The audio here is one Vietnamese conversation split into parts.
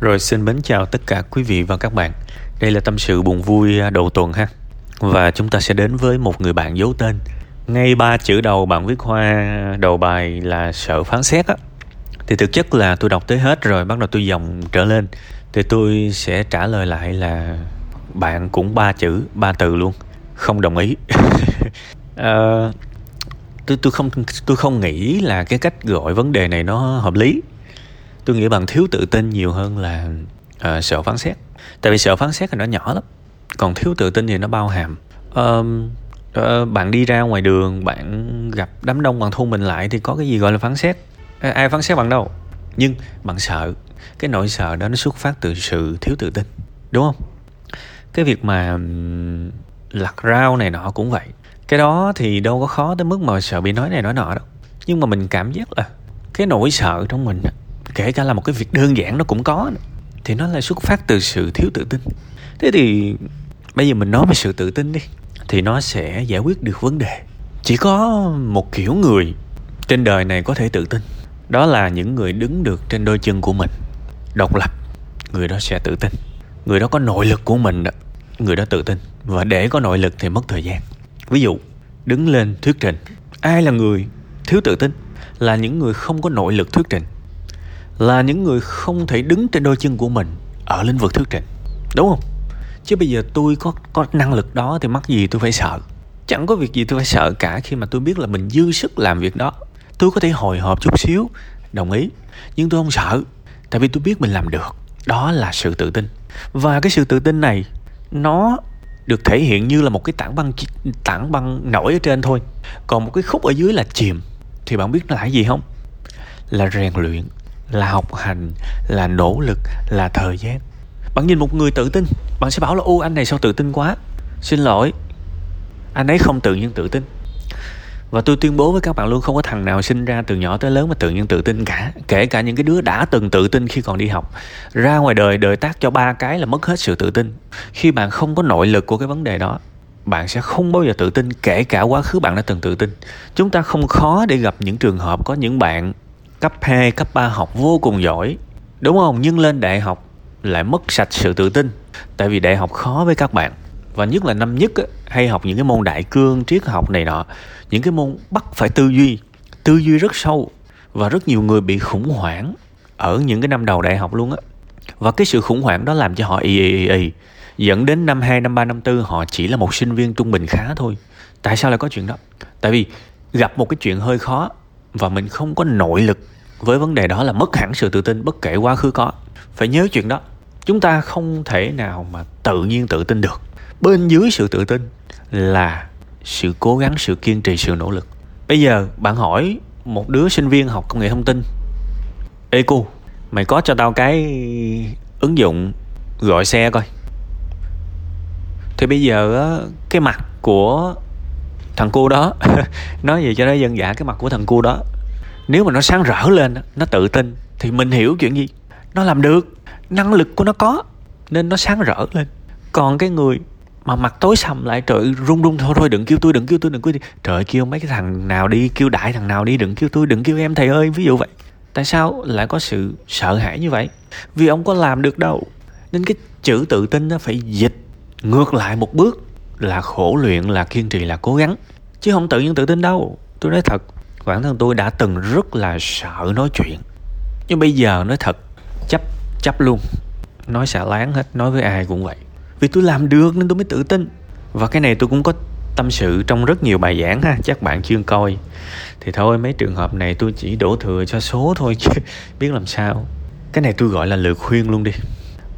Rồi xin mến chào tất cả quý vị và các bạn. Đây là tâm sự buồn vui đầu tuần ha. Và chúng ta sẽ đến với một người bạn giấu tên. Ngay ba chữ đầu bạn viết hoa đầu bài là sợ phán xét á. Thì thực chất là tôi đọc tới hết rồi, bắt đầu tôi dòng trở lên. Thì tôi sẽ trả lời lại là bạn cũng ba từ luôn, không đồng ý. Tôi không nghĩ là cái cách gọi vấn đề này nó hợp lý. Tôi nghĩ bạn thiếu tự tin nhiều hơn là sợ phán xét. Tại vì sợ phán xét thì nó nhỏ lắm, còn thiếu tự tin thì nó bao hàm. Bạn đi ra ngoài đường, bạn gặp đám đông, bạn thu mình lại thì có cái gì gọi là phán xét? Ai phán xét bạn đâu. Nhưng bạn sợ. Cái nỗi sợ đó nó xuất phát từ sự thiếu tự tin, đúng không? Cái việc mà lặt rau này nọ cũng vậy. Cái đó thì đâu có khó tới mức mà sợ bị nói này nói nọ đâu. Nhưng mà mình cảm giác là cái nỗi sợ trong mình, kể cả là một cái việc đơn giản nó cũng có, thì nó lại xuất phát từ sự thiếu tự tin. Thế thì bây giờ mình nói về sự tự tin đi, thì nó sẽ giải quyết được vấn đề. Chỉ có một kiểu người trên đời này có thể tự tin, đó là những người đứng được trên đôi chân của mình, độc lập. Người đó sẽ tự tin. Người đó có nội lực của mình đó. Người đó tự tin. Và để có nội lực thì mất thời gian. Ví dụ, đứng lên thuyết trình. Ai là người thiếu tự tin? Là những người không có nội lực thuyết trình, là những người không thể đứng trên đôi chân của mình ở lĩnh vực thuyết trình, đúng không? Chứ bây giờ tôi có năng lực đó thì mắc gì tôi phải sợ. Chẳng có việc gì tôi phải sợ cả, khi mà tôi biết là mình dư sức làm việc đó. Tôi có thể hồi hộp chút xíu, đồng ý, nhưng tôi không sợ, tại vì tôi biết mình làm được. Đó là sự tự tin. Và cái sự tự tin này nó được thể hiện như là một cái tảng băng nổi ở trên thôi, còn một cái khúc ở dưới là chìm. Thì bạn biết nó là gì không? Là rèn luyện, là học hành, là nỗ lực, là thời gian. Bạn nhìn một người tự tin, bạn sẽ bảo là ô, anh này sao tự tin quá. Xin lỗi, anh ấy không tự nhiên tự tin. Và tôi tuyên bố với các bạn luôn, không có thằng nào sinh ra từ nhỏ tới lớn mà tự nhiên tự tin cả. Kể cả những cái đứa đã từng tự tin khi còn đi học, ra ngoài đời, đời tác cho ba cái là mất hết sự tự tin. Khi bạn không có nội lực của cái vấn đề đó, bạn sẽ không bao giờ tự tin, kể cả quá khứ bạn đã từng tự tin. Chúng ta không khó để gặp những trường hợp có những bạn cấp 2, cấp 3 học vô cùng giỏi, đúng không? Nhưng lên đại học lại mất sạch sự tự tin. Tại vì đại học khó với các bạn. Và nhất là năm nhất á, hay học những cái môn đại cương, triết học này nọ, những cái môn bắt phải tư duy rất sâu. Và rất nhiều người bị khủng hoảng ở những cái năm đầu đại học luôn á. Và cái sự khủng hoảng đó làm cho họ ì, dẫn đến năm 2, năm 3, năm 4 họ chỉ là một sinh viên trung bình khá thôi. Tại sao lại có chuyện đó? Tại vì gặp một cái chuyện hơi khó và mình không có nội lực với vấn đề đó là mất hẳn sự tự tin, bất kể quá khứ có. Phải nhớ chuyện đó. Chúng ta không thể nào mà tự nhiên tự tin được. Bên dưới sự tự tin là sự cố gắng, sự kiên trì, sự nỗ lực. Bây giờ bạn hỏi một đứa sinh viên học công nghệ thông tin: ê cô, mày có cho tao cái ứng dụng gọi xe coi. Thì bây giờ cái mặt của thằng cu đó nói gì cho nó dân dã, cái mặt của thằng cu đó nếu mà nó sáng rỡ lên, nó tự tin, thì mình hiểu chuyện gì. Nó làm được, năng lực của nó có nên nó sáng rỡ lên. Còn cái người mà mặt tối sầm lại, trời run thôi đừng kêu tôi, trời kêu mấy cái thằng nào đi, kêu đại thằng nào đi, đừng kêu tôi, đừng kêu em thầy ơi, ví dụ vậy. Tại sao lại có sự sợ hãi như vậy? Vì ông có làm được đâu. Nên cái chữ tự tin nó phải dịch ngược lại một bước, là khổ luyện, là kiên trì, là cố gắng, chứ không tự nhiên tự tin đâu. Tôi nói thật, bản thân tôi đã từng rất là sợ nói chuyện, nhưng bây giờ nói thật, chấp luôn, nói xả láng hết, nói với ai cũng vậy. Vì tôi làm được nên tôi mới tự tin. Và cái này tôi cũng có tâm sự trong rất nhiều bài giảng ha, chắc bạn chưa coi. Thì thôi, mấy trường hợp này tôi chỉ đổ thừa cho số thôi chứ biết làm sao. Cái này tôi gọi là lời khuyên luôn đi.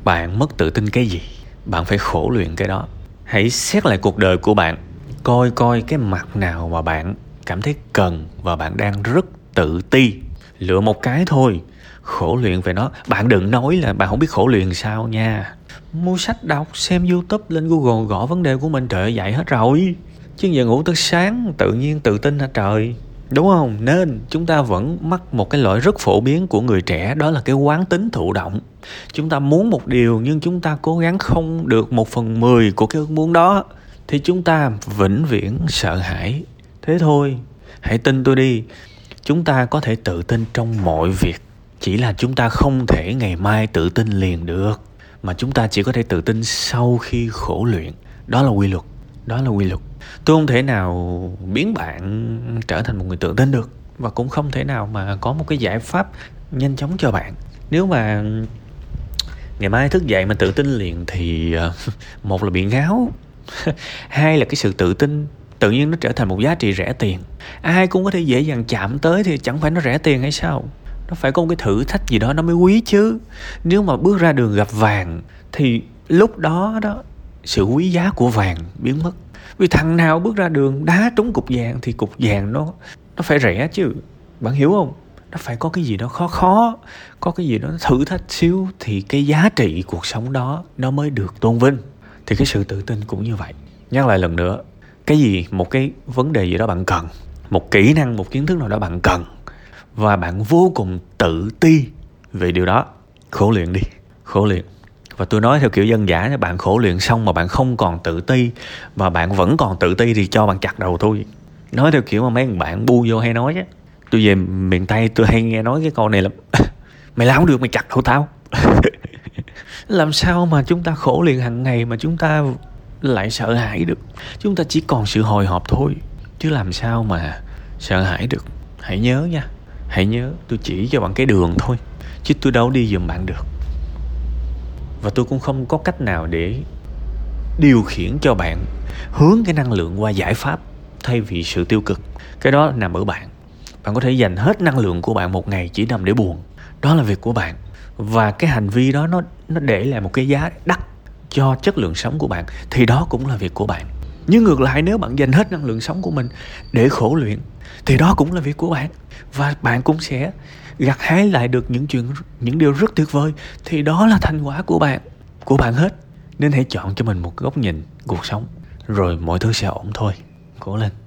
Bạn mất tự tin cái gì, bạn phải khổ luyện cái đó. Hãy xét lại cuộc đời của bạn, coi cái mặt nào mà bạn cảm thấy cần và bạn đang rất tự ti. Lựa một cái thôi, khổ luyện về nó. Bạn đừng nói là bạn không biết khổ luyện sao nha. Mua sách đọc, xem YouTube, lên Google gõ vấn đề của mình, trời ơi, dạy hết rồi. Chứ giờ ngủ tới sáng tự nhiên tự tin hả trời, đúng không? Nên chúng ta vẫn mắc một cái lỗi rất phổ biến của người trẻ, đó là cái quán tính thụ động. Chúng ta muốn một điều nhưng chúng ta cố gắng không được 1/10 của cái ước muốn đó, thì chúng ta vĩnh viễn sợ hãi. Thế thôi, hãy tin tôi đi, chúng ta có thể tự tin trong mọi việc. Chỉ là chúng ta không thể ngày mai tự tin liền được, mà chúng ta chỉ có thể tự tin sau khi khổ luyện. Đó là quy luật. Tôi không thể nào biến bạn trở thành một người tự tin được, và cũng không thể nào mà có một cái giải pháp nhanh chóng cho bạn. Nếu mà ngày mai thức dậy mà tự tin liền thì một là bị ngáo, hai là cái sự tự tin tự nhiên nó trở thành một giá trị rẻ tiền. Ai cũng có thể dễ dàng chạm tới thì chẳng phải nó rẻ tiền hay sao? Nó phải có một cái thử thách gì đó nó mới quý chứ. Nếu mà bước ra đường gặp vàng thì lúc đó sự quý giá của vàng biến mất. Vì thằng nào bước ra đường đá trúng cục vàng thì cục vàng nó phải rẻ chứ. Bạn hiểu không? Nó phải có cái gì đó khó, có cái gì đó thử thách xíu thì cái giá trị cuộc sống đó nó mới được tôn vinh. Thì cái sự tự tin cũng như vậy. Nhắc lại lần nữa, một cái vấn đề gì đó bạn cần, một kỹ năng, một kiến thức nào đó bạn cần, và bạn vô cùng tự ti về điều đó, khổ luyện. Và tôi nói theo kiểu dân dã, bạn khổ luyện xong mà bạn không còn tự ti, mà bạn vẫn còn tự ti thì cho bạn chặt đầu tôi. Nói theo kiểu mà mấy bạn bu vô hay nói á. Tôi về miền Tây tôi hay nghe nói cái câu này là mày làm không được mày chặt đầu tao. Làm sao mà chúng ta khổ luyện hàng ngày mà chúng ta lại sợ hãi được? Chúng ta chỉ còn sự hồi hộp thôi, chứ làm sao mà sợ hãi được. Hãy nhớ, tôi chỉ cho bạn cái đường thôi, chứ tôi đâu đi giùm bạn được. Và tôi cũng không có cách nào để điều khiển cho bạn hướng cái năng lượng qua giải pháp thay vì sự tiêu cực. Cái đó nằm ở bạn. Bạn có thể dành hết năng lượng của bạn một ngày chỉ nằm để buồn. Đó là việc của bạn. Và cái hành vi đó nó để lại một cái giá đắt cho chất lượng sống của bạn, thì đó cũng là việc của bạn. Nhưng ngược lại, nếu bạn dành hết năng lượng sống của mình để khổ luyện thì đó cũng là việc của bạn, và bạn cũng sẽ gặt hái lại được những điều rất tuyệt vời, thì đó là thành quả của bạn hết. Nên hãy chọn cho mình một góc nhìn cuộc sống, rồi mọi thứ sẽ ổn thôi. Cố lên.